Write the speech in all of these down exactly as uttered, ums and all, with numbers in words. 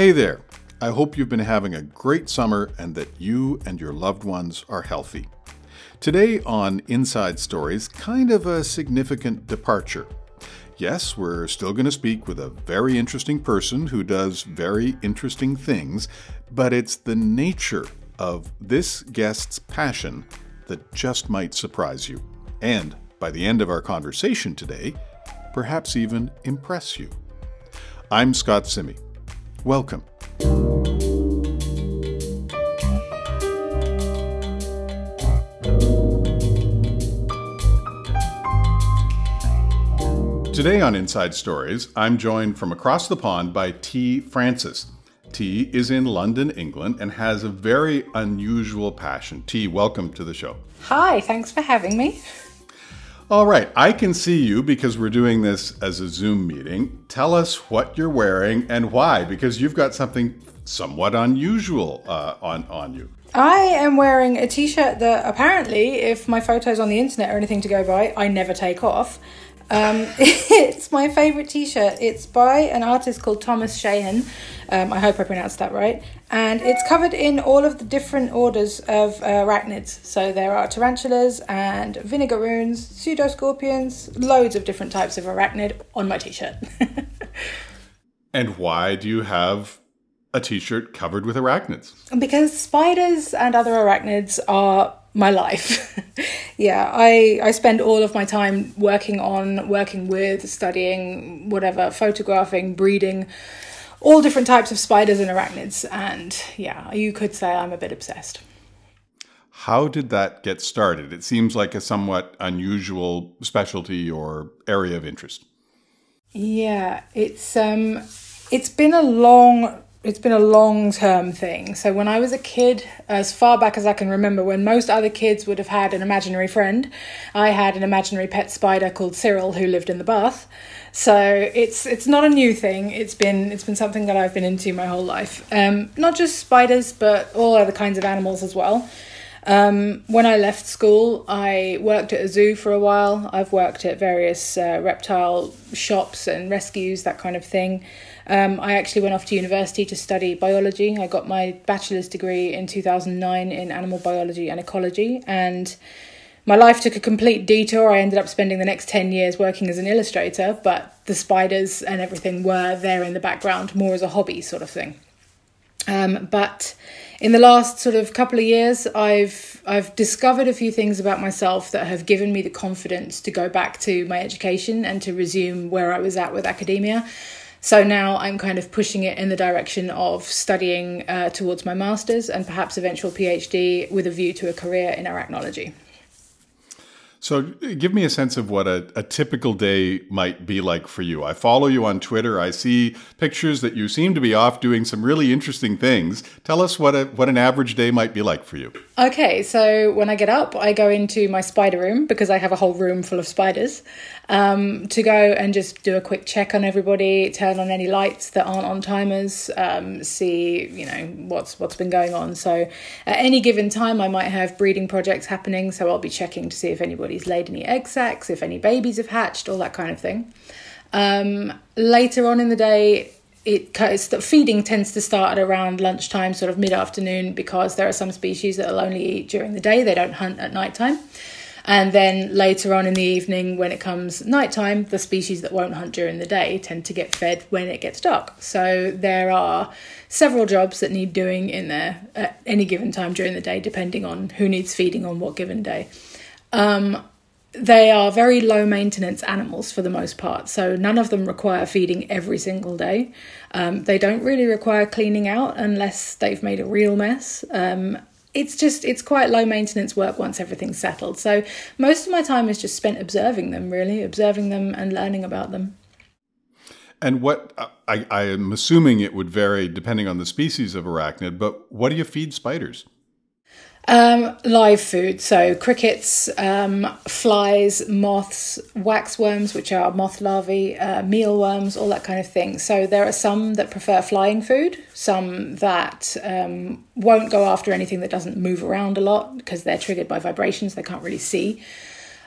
Hey there! I hope you've been having a great summer and that you and your loved ones are healthy. Today on Inside Stories, kind of a significant departure. Yes, we're still going to speak with a very interesting person who does very interesting things, but it's the nature of this guest's passion that just might surprise you. And by the end of our conversation today, perhaps even impress you. I'm Scott Semmie. Welcome. Today on Inside Stories, I'm joined from across the pond by T. Francis. T is in London, England, and has a very unusual passion. T, welcome to the show. Hi, thanks for having me. All right, I can see you because we're doing this as a Zoom meeting. Tell us what you're wearing and why, because you've got something somewhat unusual uh, on, on you. I am wearing a t-shirt that apparently, if my photos on the internet are anything to go by, I never take off. Um, it's my favourite t-shirt. It's by an artist called Thomas Shehan. Um, I hope I pronounced that right. And it's covered in all of the different orders of uh, arachnids. So there are tarantulas and vinegaroons, pseudoscorpions, loads of different types of arachnid on my t-shirt. And why do you have a t-shirt covered with arachnids? Because spiders and other arachnids are my life. Yeah, I, I spend all of my time working on, working with, studying, whatever, photographing, breeding, all different types of spiders and arachnids. And yeah, you could say I'm a bit obsessed. How did that get started? It seems like a somewhat unusual specialty or area of interest. Yeah, it's um, it's been a long It's been a long-term thing. So when I was a kid, as far back as I can remember, when most other kids would have had an imaginary friend, I had an imaginary pet spider called Cyril who lived in the bath. So it's it's not a new thing. It's been it's been something that I've been into my whole life. Um, not just spiders, but all other kinds of animals as well. Um, when I left school, I worked at a zoo for a while. I've worked at various uh, reptile shops and rescues, that kind of thing. Um, I actually went off to university to study biology. I got my bachelor's degree in two thousand nine in animal biology and ecology, and my life took a complete detour. I ended up spending the next ten years working as an illustrator, but the spiders and everything were there in the background, more as a hobby sort of thing. Um, but in the last sort of couple of years, I've I've discovered a few things about myself that have given me the confidence to go back to my education and to resume where I was at with academia. So now I'm kind of pushing it in the direction of studying uh, towards my master's and perhaps eventual PhD with a view to a career in arachnology. So give me a sense of what a, a typical day might be like for you. I follow you on Twitter. I see pictures that you seem to be off doing some really interesting things. Tell us what a, what an average day might be like for you. Okay, so when I get up, I go into my spider room because I have a whole room full of spiders um, to go and just do a quick check on everybody, turn on any lights that aren't on timers, um, see you know what's what's been going on. So at any given time, I might have breeding projects happening, so I'll be checking to see if anybody he's laid any egg sacs, if any babies have hatched, all that kind of thing. Um, later on in the day, it the feeding tends to start at around lunchtime, sort of mid-afternoon, because there are some species that will only eat during the day. They don't hunt at nighttime. And then later on in the evening, when it comes nighttime, the species that won't hunt during the day tend to get fed when it gets dark. So there are several jobs that need doing in there at any given time during the day, depending on who needs feeding on what given day. Um, they are very low maintenance animals for the most part, so none of them require feeding every single day. Um, they don't really require cleaning out unless they've made a real mess. Um, it's just, it's quite low maintenance work once everything's settled. So most of my time is just spent observing them, really, observing them and learning about them. And what, I, I am assuming it would vary depending on the species of arachnid, but what do you feed spiders? Um, live food, so crickets, um, flies, moths, waxworms, which are moth larvae, uh, mealworms, all that kind of thing. So there are some that prefer flying food, some that um, won't go after anything that doesn't move around a lot because they're triggered by vibrations, they can't really see.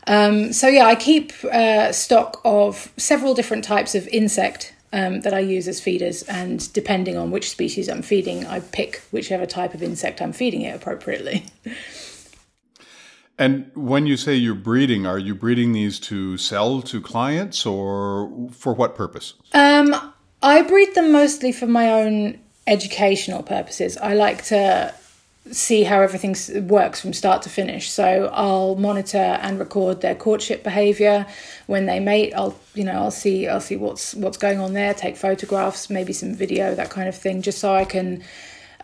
Um, so yeah, I keep uh, stock of several different types of insect um, that I use as feeders. And depending on which species I'm feeding, I pick whichever type of insect I'm feeding it appropriately. And when you say you're breeding, are you breeding these to sell to clients or for what purpose? Um, I breed them mostly for my own educational purposes. I like to see how everything works from start to finish. So I'll monitor and record their courtship behavior. When they mate, I'll, you know, I'll see, I'll see what's, what's going on there, take photographs, maybe some video, that kind of thing, just so I can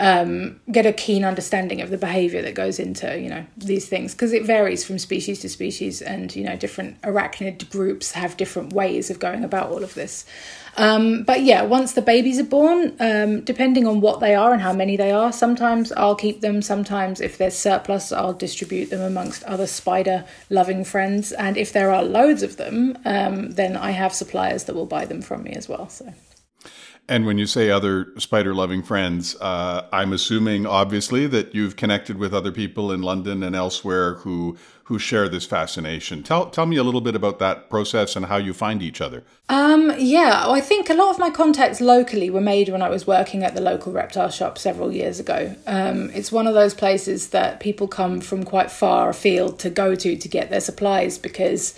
um, get a keen understanding of the behavior that goes into, you know, these things, because it varies from species to species and, you know, different arachnid groups have different ways of going about all of this. Um, but yeah, once the babies are born, um, depending on what they are and how many they are, sometimes I'll keep them. Sometimes if there's surplus, I'll distribute them amongst other spider loving friends. And if there are loads of them, um, then I have suppliers that will buy them from me as well. So. And when you say other spider-loving friends, uh, I'm assuming, obviously, that you've connected with other people in London and elsewhere who who share this fascination. Tell tell me a little bit about that process and how you find each other. Um, yeah, well, I think a lot of my contacts locally were made when I was working at the local reptile shop several years ago. Um, it's one of those places that people come from quite far afield to go to to get their supplies because...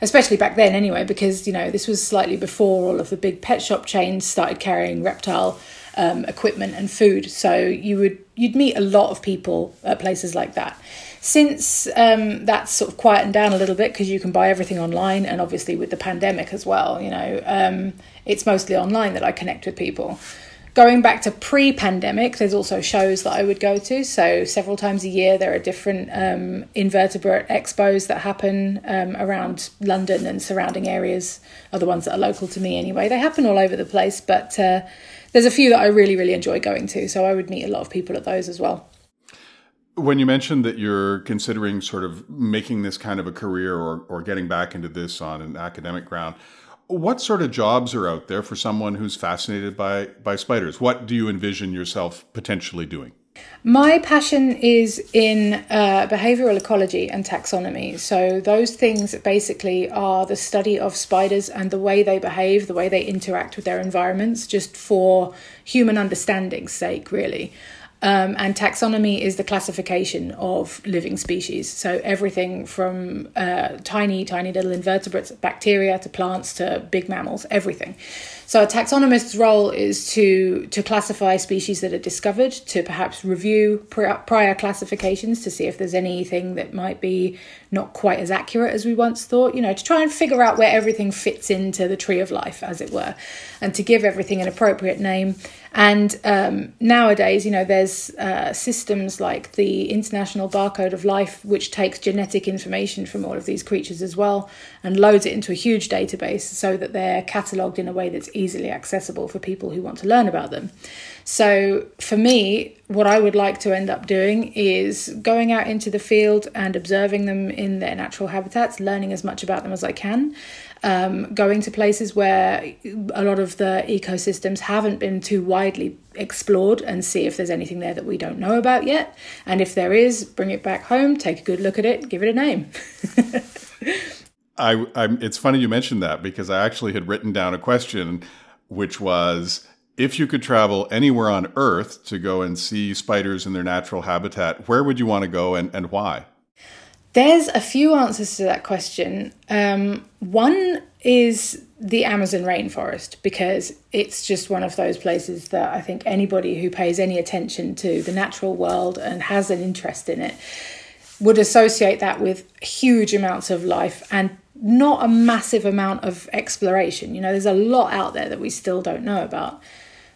especially back then anyway, because, you know, this was slightly before all of the big pet shop chains started carrying reptile um, equipment and food. So you would, you'd meet a lot of people at places like that. Since um, that's sort of quietened down a little bit because you can buy everything online, and obviously with the pandemic as well, you know, um, it's mostly online that I connect with people. Going back to pre-pandemic, there's also shows that I would go to. So several times a year, there are different um, invertebrate expos that happen um, around London and surrounding areas, are the ones that are local to me anyway. They happen all over the place, but uh, there's a few that I really, really enjoy going to. So I would meet a lot of people at those as well. When you mentioned that you're considering sort of making this kind of a career or, or getting back into this on an academic ground, what sort of jobs are out there for someone who's fascinated by, by spiders? What do you envision yourself potentially doing? My passion is in uh, behavioral ecology and taxonomy. So those things basically are the study of spiders and the way they behave, the way they interact with their environments, just for human understanding's sake, really. Um, and taxonomy is the classification of living species. So everything from uh, tiny, tiny little invertebrates, bacteria, to plants, to big mammals, everything. So a taxonomist's role is to, to classify species that are discovered, to perhaps review prior classifications to see if there's anything that might be not quite as accurate as we once thought, you know, to try and figure out where everything fits into the tree of life, as it were, and to give everything an appropriate name. And um, nowadays, you know, there's uh, systems like the International Barcode of Life, which takes genetic information from all of these creatures as well and loads it into a huge database so that they're catalogued in a way that's easily accessible for people who want to learn about them. So for me, what I would like to end up doing is going out into the field and observing them in their natural habitats, learning as much about them as I can, um, going to places where a lot of the ecosystems haven't been too widely explored and see if there's anything there that we don't know about yet. And if there is, bring it back home, take a good look at it, give it a name. I, I'm, it's funny you mentioned that because I actually had written down a question, which was, if you could travel anywhere on Earth to go and see spiders in their natural habitat, where would you want to go and, and why? There's a few answers to that question. Um, one is the Amazon rainforest, because it's just one of those places that I think anybody who pays any attention to the natural world and has an interest in it would associate that with huge amounts of life and not a massive amount of exploration. You know, there's a lot out there that we still don't know about.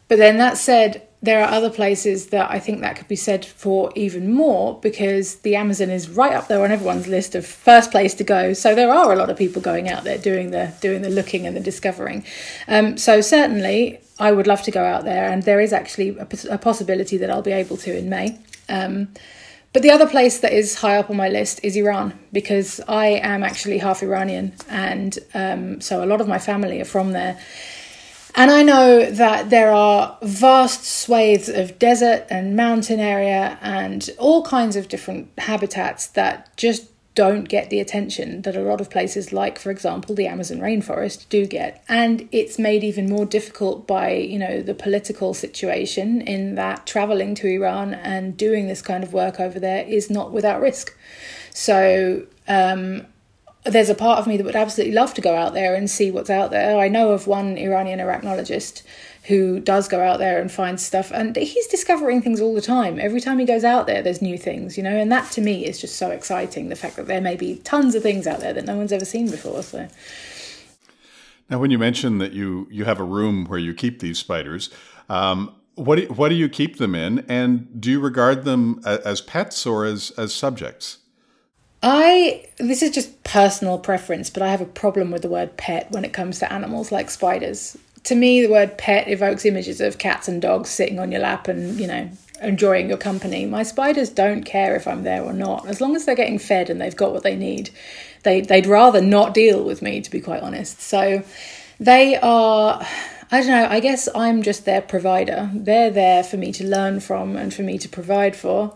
But then that said, there are other places that I think that could be said for even more, because the Amazon is right up there on everyone's list of first place to go. So there are a lot of people going out there doing the doing the looking and the discovering. Um, so certainly I would love to go out there, and there is actually a, a possibility that I'll be able to in May. Um, But the other place that is high up on my list is Iran, because I am actually half Iranian, and um, so a lot of my family are from there. And I know that there are vast swathes of desert and mountain area and all kinds of different habitats that just don't get the attention that a lot of places like, for example, the Amazon rainforest do get. And it's made even more difficult by, you know, the political situation, in that traveling to Iran and doing this kind of work over there is not without risk. So um, there's a part of me that would absolutely love to go out there and see what's out there. I know of one Iranian arachnologist who does go out there and find stuff, and he's discovering things all the time. Every time he goes out there, there's new things, you know, and that to me is just so exciting, the fact that there may be tons of things out there that no one's ever seen before. So now, when you mentioned that you you have a room where you keep these spiders, um, what do, what do you keep them in, and do you regard them as pets or as as subjects? I, this is just personal preference, but I have a problem with the word pet when it comes to animals like spiders. To me, the word pet evokes images of cats and dogs sitting on your lap and, you know, enjoying your company. My spiders don't care if I'm there or not. As long as they're getting fed and they've got what they need, they, they'd rather not deal with me, to be quite honest. So they are, I don't know, I guess I'm just their provider. They're there for me to learn from and for me to provide for.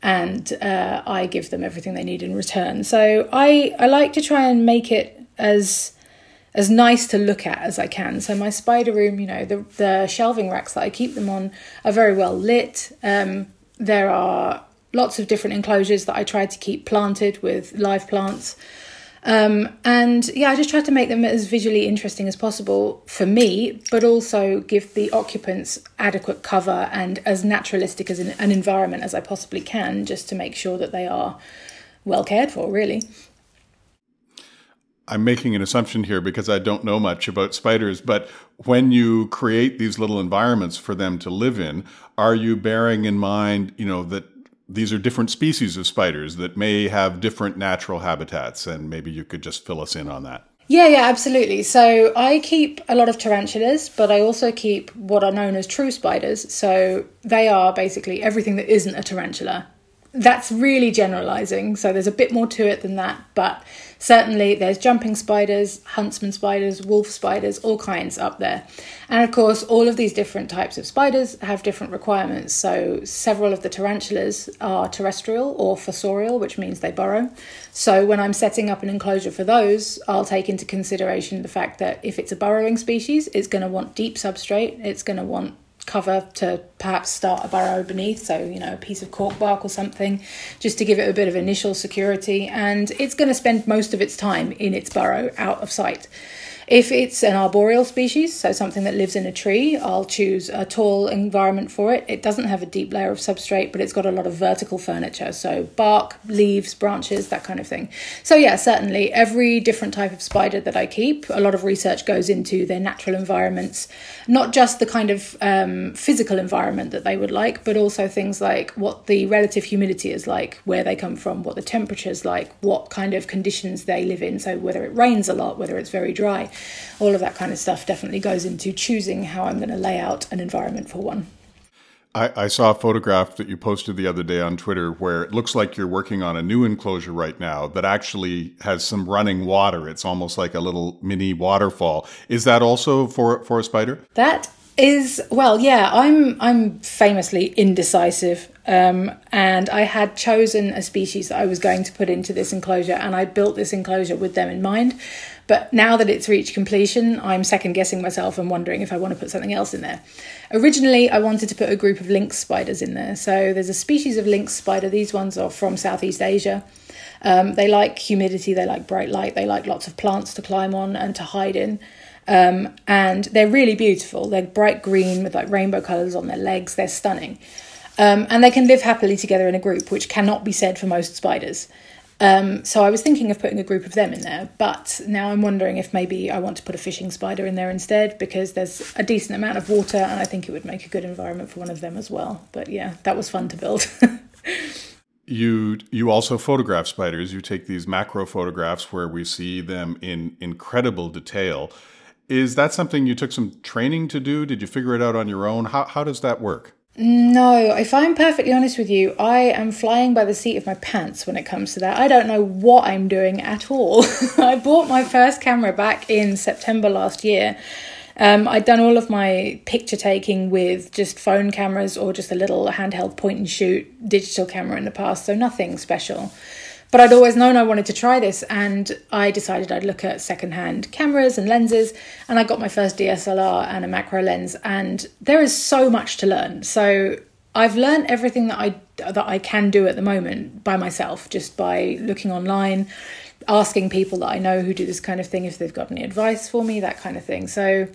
And uh, I give them everything they need in return. So I, I like to try and make it as... as nice to look at as I can. So my spider room, you know, the, the shelving racks that I keep them on are very well lit. Um, there are lots of different enclosures that I try to keep planted with live plants. Um, and yeah, I just try to make them as visually interesting as possible for me, but also give the occupants adequate cover and as naturalistic as an, an environment as I possibly can, just to make sure that they are well cared for, really. I'm making an assumption here because I don't know much about spiders, but when you create these little environments for them to live in, are you bearing in mind, you know, that these are different species of spiders that may have different natural habitats? And maybe you could just fill us in on that. Yeah, yeah, absolutely. So I keep a lot of tarantulas, but I also keep what are known as true spiders. So they are basically everything that isn't a tarantula. That's really generalizing, so there's a bit more to it than that, but certainly there's jumping spiders, huntsman spiders, wolf spiders, all kinds up there. And of course, all of these different types of spiders have different requirements. So several of the tarantulas are terrestrial or fossorial, which means they burrow. So when I'm setting up an enclosure for those, I'll take into consideration the fact that if it's a burrowing species, it's going to want deep substrate, it's going to want cover to perhaps start a burrow beneath, so, you know, a piece of cork bark or something, just to give it a bit of initial security, and it's going to spend most of its time in its burrow out of sight. If it's an arboreal species, so something that lives in a tree, I'll choose a tall environment for it. It doesn't have a deep layer of substrate, but it's got a lot of vertical furniture, so bark, leaves, branches, that kind of thing. So yeah, certainly every different type of spider that I keep, a lot of research goes into their natural environments, not just the kind of um, physical environment that they would like, but also things like what the relative humidity is like, where they come from, what the temperature is like, what kind of conditions they live in, so whether it rains a lot, whether it's very dry. All of that kind of stuff definitely goes into choosing how I'm going to lay out an environment for one. I, I saw a photograph that you posted the other day on Twitter where it looks like you're working on a new enclosure right now that actually has some running water. It's almost like a little mini waterfall. Is that also for, for a spider? That is, well, yeah, I'm I'm famously indecisive. Um, and I had chosen a species that I was going to put into this enclosure, and I built this enclosure with them in mind. But now that it's reached completion, I'm second-guessing myself and wondering if I want to put something else in there. Originally, I wanted to put a group of lynx spiders in there. So there's a species of lynx spider. These ones are from Southeast Asia. Um, they like humidity, they like bright light, they like lots of plants to climb on and to hide in. Um, and they're really beautiful. They're bright green with like rainbow colours on their legs. They're stunning. Um, and they can live happily together in a group, which cannot be said for most spiders. Um, so I was thinking of putting a group of them in there, but now I'm wondering if maybe I want to put a fishing spider in there instead, because there's a decent amount of water and I think it would make a good environment for one of them as well. But yeah, that was fun to build. You you also photograph spiders. You take these macro photographs where we see them in incredible detail. Is that something you took some training to do? Did you figure it out on your own? How how does that work? No, if I'm perfectly honest with you, I am flying by the seat of my pants when it comes to that. I don't know what I'm doing at all. I bought my first camera back in September last year. Um, I'd done all of my picture taking with just phone cameras or just a little handheld point and shoot digital camera in the past, so nothing special. But I'd always known I wanted to try this, and I decided I'd look at secondhand cameras and lenses, and I got my first D S L R and a macro lens, and there is so much to learn. So I've learned everything that I that I can do at the moment by myself, just by looking online, asking people that I know who do this kind of thing if they've got any advice for me, that kind of thing. So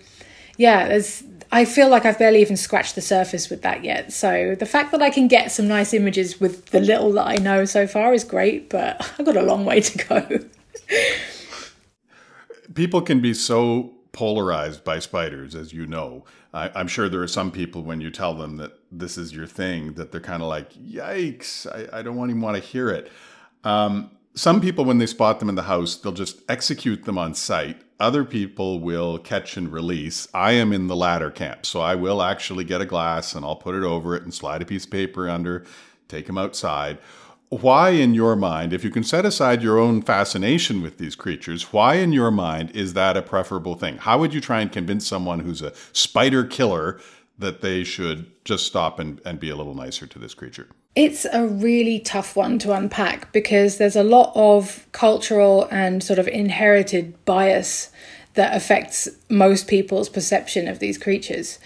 yeah, there's, I feel like I've barely even scratched the surface with that yet. So the fact that I can get some nice images with the little that I know so far is great, but I've got a long way to go. People can be so polarized by spiders, as you know. I, I'm sure there are some people when you tell them that this is your thing, that they're kind of like, yikes, I, I don't even want to hear it. Um, some people, when they spot them in the house, they'll just execute them on sight. Other people will catch and release. I am in the latter camp. So I will actually get a glass and I'll put it over it and slide a piece of paper under, take them outside. Why in your mind, if you can set aside your own fascination with these creatures, why in your mind is that a preferable thing? How would you try and convince someone who's a spider killer that they should just stop and, and be a little nicer to this creature? It's a really tough one to unpack because there's a lot of cultural and sort of inherited bias that affects most people's perception of these creatures.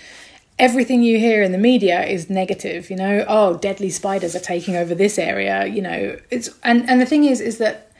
Everything you hear in the media is negative, you know, oh, deadly spiders are taking over this area, you know. It's and, and the thing is, is that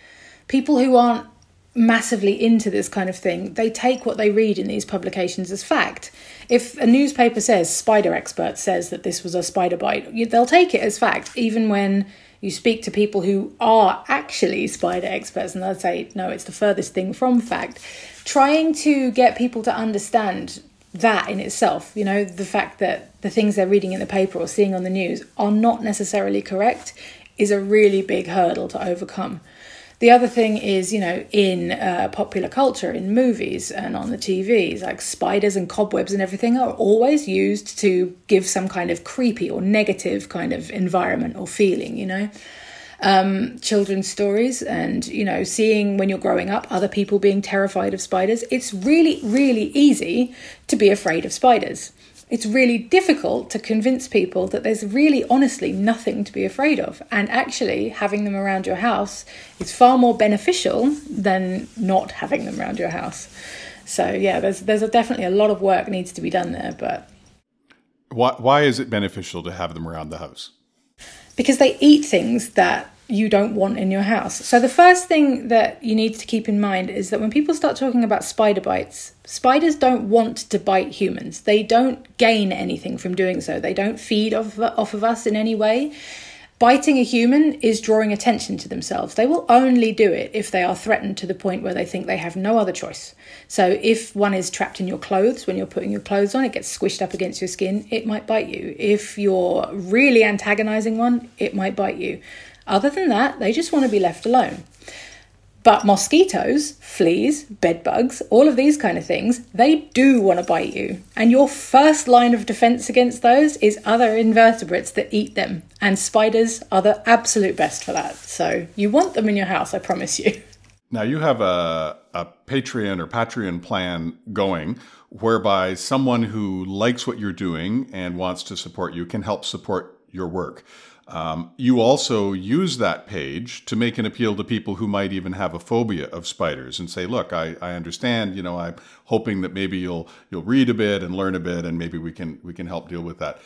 people who aren't massively into this kind of thing, they take what they read in these publications as fact. If a newspaper says, spider expert says that this was a spider bite, they'll take it as fact, even when you speak to people who are actually spider experts and they'll say, no, it's the furthest thing from fact. Trying to get people to understand that in itself, you know, the fact that the things they're reading in the paper or seeing on the news are not necessarily correct is a really big hurdle to overcome. The other thing is, you know, in uh, popular culture, in movies and on the T Vs, like spiders and cobwebs and everything are always used to give some kind of creepy or negative kind of environment or feeling, you know. Um, children's stories and, you know, seeing when you're growing up other people being terrified of spiders. It's really, really easy to be afraid of spiders. It's really difficult to convince people that there's really honestly nothing to be afraid of. And actually having them around your house is far more beneficial than not having them around your house. So yeah, there's there's definitely a lot of work needs to be done there. But why, why is it beneficial to have them around the house? Because they eat things that you don't want in your house. So the first thing that you need to keep in mind is that when people start talking about spider bites, spiders don't want to bite humans. They don't gain anything from doing so. They don't feed off, off of us in any way. Biting a human is drawing attention to themselves. They will only do it if they are threatened to the point where they think they have no other choice. So if one is trapped in your clothes, when you're putting your clothes on, it gets squished up against your skin, it might bite you. If you're really antagonizing one, it might bite you. Other than that, they just want to be left alone. But mosquitoes, fleas, bed bugs, all of these kind of things, they do want to bite you. And your first line of defense against those is other invertebrates that eat them. And spiders are the absolute best for that. So you want them in your house, I promise you. Now you have a, a Patreon or Patreon plan going whereby someone who likes what you're doing and wants to support you can help support your work. Um, you also use that page to make an appeal to people who might even have a phobia of spiders and say, look, I, I understand, you know, I'm hoping that maybe you'll you'll read a bit and learn a bit and maybe we can we can help deal with that.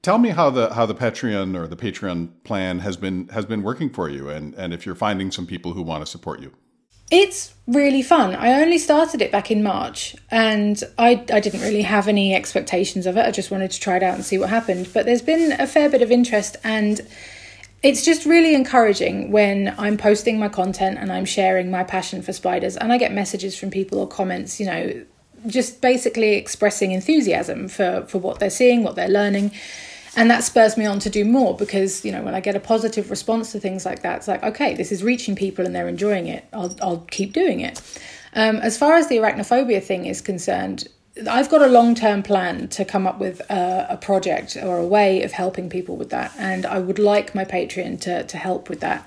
Tell me how the how the Patreon or the Patreon plan has been has been working for you and, and if you're finding some people who want to support you. It's really fun. I only started it back in March and I, I didn't really have any expectations of it. I just wanted to try it out and see what happened. But there's been a fair bit of interest and it's just really encouraging when I'm posting my content and I'm sharing my passion for spiders and I get messages from people or comments, you know, just basically expressing enthusiasm for, for what they're seeing, what they're learning. And that spurs me on to do more because, you know, when I get a positive response to things like that, it's like, okay, this is reaching people and they're enjoying it. I'll I'll keep doing it. Um, as far as the arachnophobia thing is concerned, I've got a long-term plan to come up with a, a project or a way of helping people with that. And I would like my Patreon to to help with that.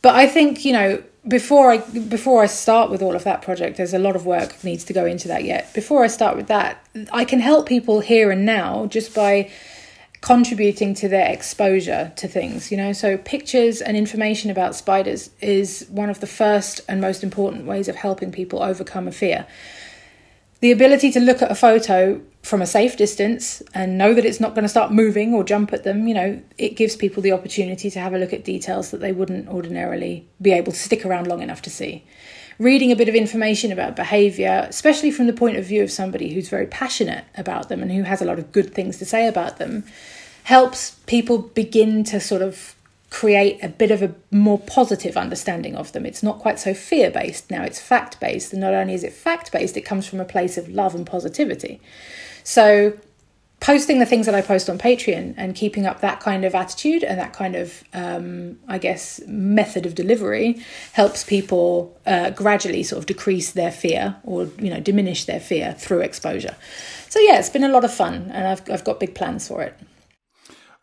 But I think, you know, before I before I start with all of that project, there's a lot of work needs to go into that yet. Before I start with that, I can help people here and now just by contributing to their exposure to things, you know. So pictures and information about spiders is one of the first and most important ways of helping people overcome a fear. The ability to look at a photo from a safe distance and know that it's not going to start moving or jump at them, you know, it gives people the opportunity to have a look at details that they wouldn't ordinarily be able to stick around long enough to see. Reading a bit of information about behaviour, especially from the point of view of somebody who's very passionate about them and who has a lot of good things to say about them, helps people begin to sort of create a bit of a more positive understanding of them. It's not quite so fear-based now, it's fact-based. And not only is it fact-based, it comes from a place of love and positivity. So posting the things that I post on Patreon and keeping up that kind of attitude and that kind of, um, I guess, method of delivery helps people uh, gradually sort of decrease their fear or, you know, diminish their fear through exposure. So, yeah, it's been a lot of fun and I've I've got big plans for it.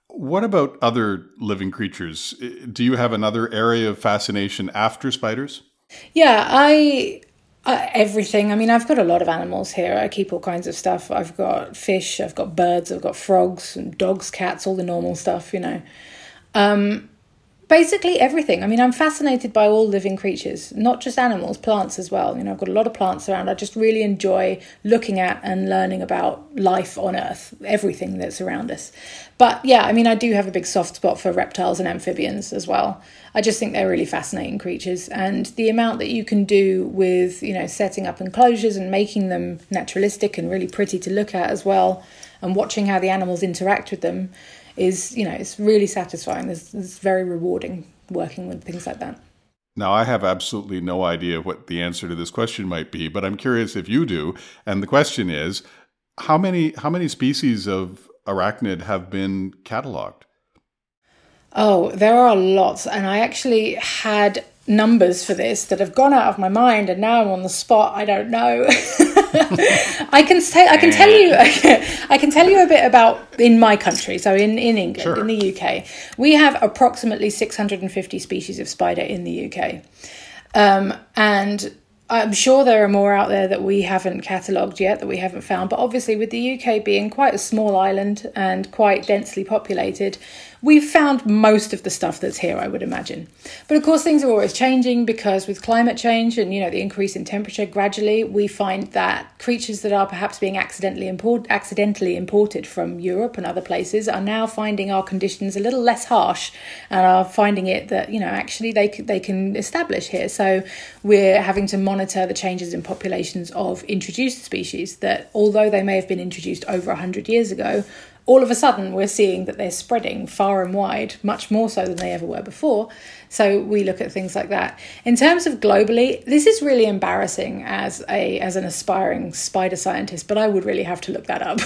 What about other living creatures? Do you have another area of fascination after spiders? Yeah, I... Uh, everything. I mean, I've got a lot of animals here. I keep all kinds of stuff. I've got fish, I've got birds, I've got frogs, and dogs, cats, all the normal stuff, you know. Um, basically everything. I mean, I'm fascinated by all living creatures, not just animals, plants as well. You know, I've got a lot of plants around. I just really enjoy looking at and learning about life on Earth, everything that's around us. But yeah, I mean, I do have a big soft spot for reptiles and amphibians as well. I just think they're really fascinating creatures, and the amount that you can do with, you know, setting up enclosures and making them naturalistic and really pretty to look at as well, and watching how the animals interact with them is, you know, it's really satisfying. It's, it's very rewarding working with things like that. Now, I have absolutely no idea what the answer to this question might be, but I'm curious if you do. And the question is, how many how many species of arachnid have been catalogued? Oh, there are lots. And I actually had numbers for this that have gone out of my mind, and now I'm on the spot. I don't know. I can say, I can tell you, I can tell you a bit about in my country. So in, in England, sure. In the U K, we have approximately six hundred fifty species of spider in the U K. Um, and I'm sure there are more out there that we haven't catalogued yet, that we haven't found. But obviously, with the U K being quite a small island and quite densely populated, we've found most of the stuff that's here, I would imagine. But of course, things are always changing, because with climate change and, you know, the increase in temperature gradually, we find that creatures that are perhaps being accidentally, import- accidentally imported from Europe and other places are now finding our conditions a little less harsh and are finding it that, you know, actually they, c- they can establish here. So we're having to monitor the changes in populations of introduced species that, although they may have been introduced over one hundred years ago, all of a sudden we're seeing that they're spreading far and wide, much more so than they ever were before. So we look at things like that. In terms of globally, this is really embarrassing as a as an aspiring spider scientist, but I would really have to look that up.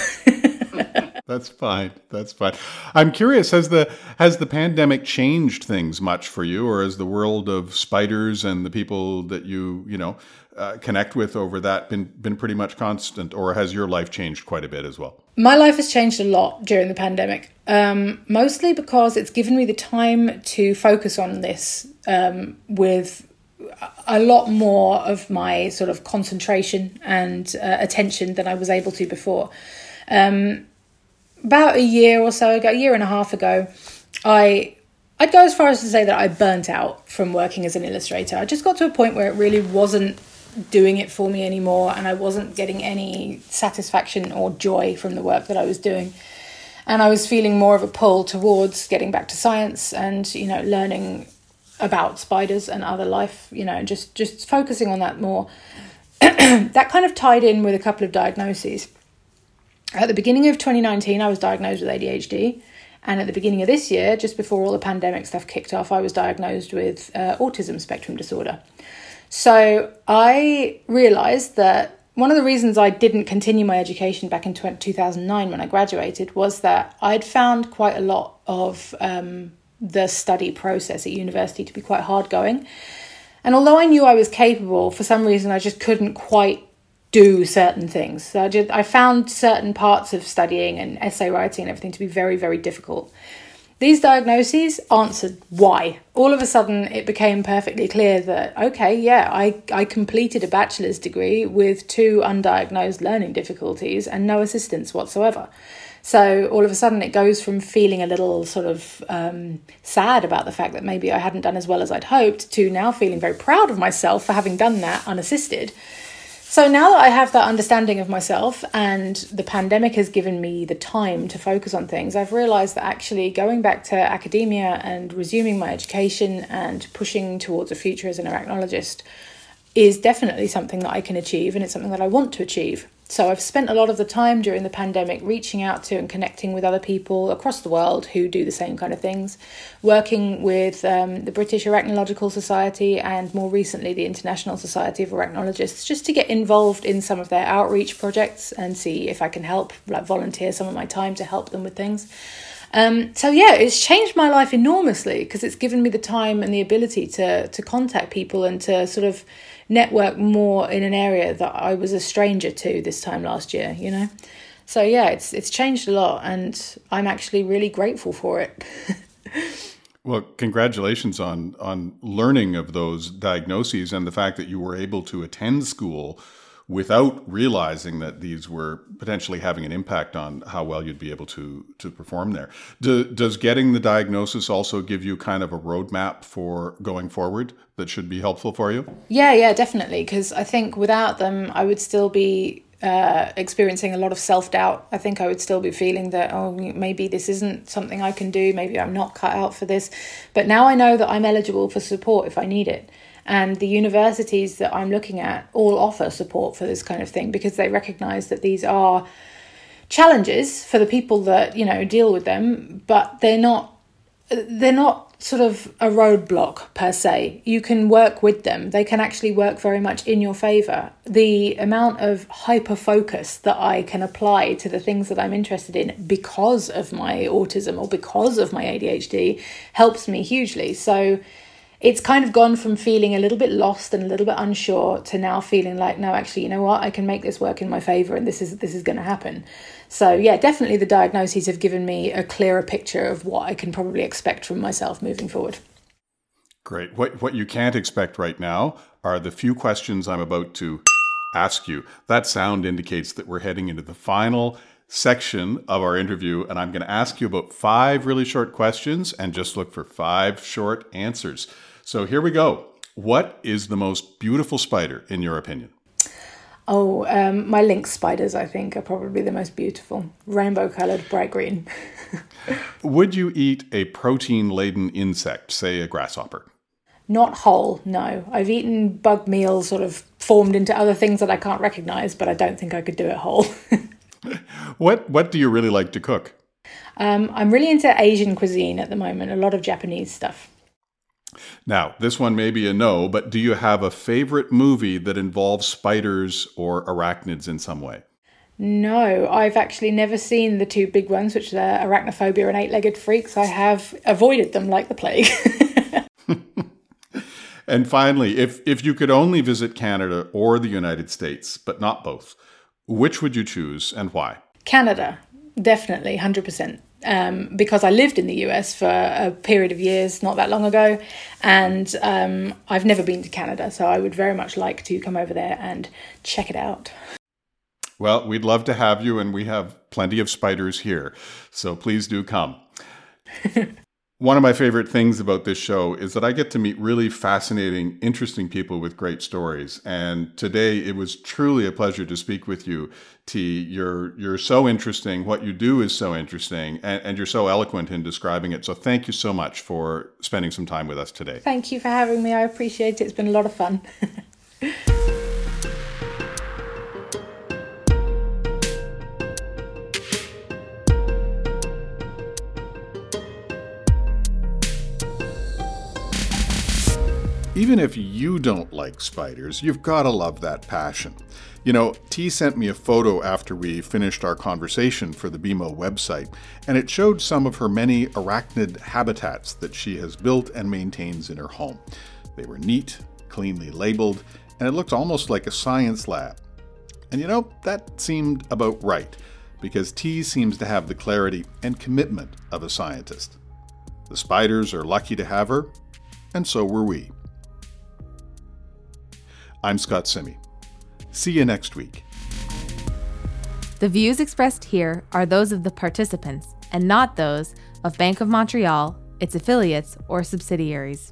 That's fine. That's fine. I'm curious, has the has the pandemic changed things much for you, or has the world of spiders and the people that you, you know, uh, connect with over that been been pretty much constant, or has your life changed quite a bit as well? My life has changed a lot during the pandemic, um, mostly because it's given me the time to focus on this um, with a lot more of my sort of concentration and uh, attention than I was able to before. Um, About a year or so ago, a year and a half ago, I, I'd go as far as to say that I burnt out from working as an illustrator. I just got to a point where it really wasn't doing it for me anymore, and I wasn't getting any satisfaction or joy from the work that I was doing. And I was feeling more of a pull towards getting back to science and, you know, learning about spiders and other life, you know, just, just focusing on that more. That kind of tied in with a couple of diagnoses. At the beginning of twenty nineteen, I was diagnosed with A D H D. And at the beginning of this year, just before all the pandemic stuff kicked off, I was diagnosed with uh, autism spectrum disorder. So I realised that one of the reasons I didn't continue my education back in two thousand nine when I graduated was that I'd found quite a lot of um, the study process at university to be quite hard going. And although I knew I was capable, for some reason, I just couldn't quite do certain things. So I, just, I found certain parts of studying and essay writing and everything to be very, very difficult. These diagnoses answered why. All of a sudden, it became perfectly clear that, okay, yeah, I, I completed a bachelor's degree with two undiagnosed learning difficulties and no assistance whatsoever. So all of a sudden it goes from feeling a little sort of um, sad about the fact that maybe I hadn't done as well as I'd hoped to now feeling very proud of myself for having done that unassisted. So now that I have that understanding of myself and the pandemic has given me the time to focus on things, I've realised that actually going back to academia and resuming my education and pushing towards a future as an arachnologist is definitely something that I can achieve, and it's something that I want to achieve. So I've spent a lot of the time during the pandemic reaching out to and connecting with other people across the world who do the same kind of things, working with um, the British Arachnological Society and more recently the International Society of Arachnologists, just to get involved in some of their outreach projects and see if I can help, like volunteer some of my time to help them with things. Um, so yeah, it's changed my life enormously because it's given me the time and the ability to to contact people and to sort of network more in an area that I was a stranger to this time last year, you know? So yeah, it's it's changed a lot and I'm actually really grateful for it. Well, congratulations on on learning of those diagnoses and the fact that you were able to attend school without realizing that these were potentially having an impact on how well you'd be able to to perform there. Do, does getting the diagnosis also give you kind of a roadmap for going forward that should be helpful for you? Yeah, yeah, definitely. Because I think without them, I would still be uh, experiencing a lot of self-doubt. I think I would still be feeling that, oh, maybe this isn't something I can do. Maybe I'm not cut out for this. But now I know that I'm eligible for support if I need it. And the universities that I'm looking at all offer support for this kind of thing because they recognise that these are challenges for the people that, you know, deal with them, but they're not they're not sort of a roadblock per se. You can work with them. They can actually work very much in your favour. The amount of hyper-focus that I can apply to the things that I'm interested in because of my autism or because of my A D H D helps me hugely. So it's kind of gone from feeling a little bit lost and a little bit unsure to now feeling like, no, actually, you know what, I can make this work in my favour and this is this is going to happen. So, yeah, definitely the diagnoses have given me a clearer picture of what I can probably expect from myself moving forward. Great. What what you can't expect right now are the few questions I'm about to ask you. That sound indicates that we're heading into the final section of our interview, and I'm going to ask you about five really short questions and just look for five short answers. So here we go. What is the most beautiful spider in your opinion? Oh, um, my lynx spiders, I think, are probably the most beautiful. Rainbow colored, bright green. Would you eat a protein laden insect, say a grasshopper? Not whole, no. I've eaten bug meal sort of formed into other things that I can't recognize, but I don't think I could do it whole. What what do you really like to cook? Um, I'm really into Asian cuisine at the moment, a lot of Japanese stuff. Now, this one may be a no, but do you have a favorite movie that involves spiders or arachnids in some way? No, I've actually never seen the two big ones, which are Arachnophobia and Eight-Legged Freaks. I have avoided them like the plague. And finally, if, if you could only visit Canada or the United States, but not both, which would you choose and why? Canada, definitely, one hundred percent. Um, because I lived in the U S for a period of years not that long ago, and um, I've never been to Canada, so I would very much like to come over there and check it out. Well, we'd love to have you, and we have plenty of spiders here, so please do come. One of my favorite things about this show is that I get to meet really fascinating, interesting people with great stories. And today it was truly a pleasure to speak with you, T. You're you're so interesting. What you do is so interesting, and, and you're so eloquent in describing it. So thank you so much for spending some time with us today. Thank you for having me. I appreciate it. It's been a lot of fun. Even if you don't like spiders, you've got to love that passion. You know, T sent me a photo after we finished our conversation for the B M O website, and it showed some of her many arachnid habitats that she has built and maintains in her home. They were neat, cleanly labeled, and it looked almost like a science lab. And you know, that seemed about right, because T seems to have the clarity and commitment of a scientist. The spiders are lucky to have her, and so were we. I'm Scott Semmie. See you next week. The views expressed here are those of the participants and not those of Bank of Montreal, its affiliates, or subsidiaries.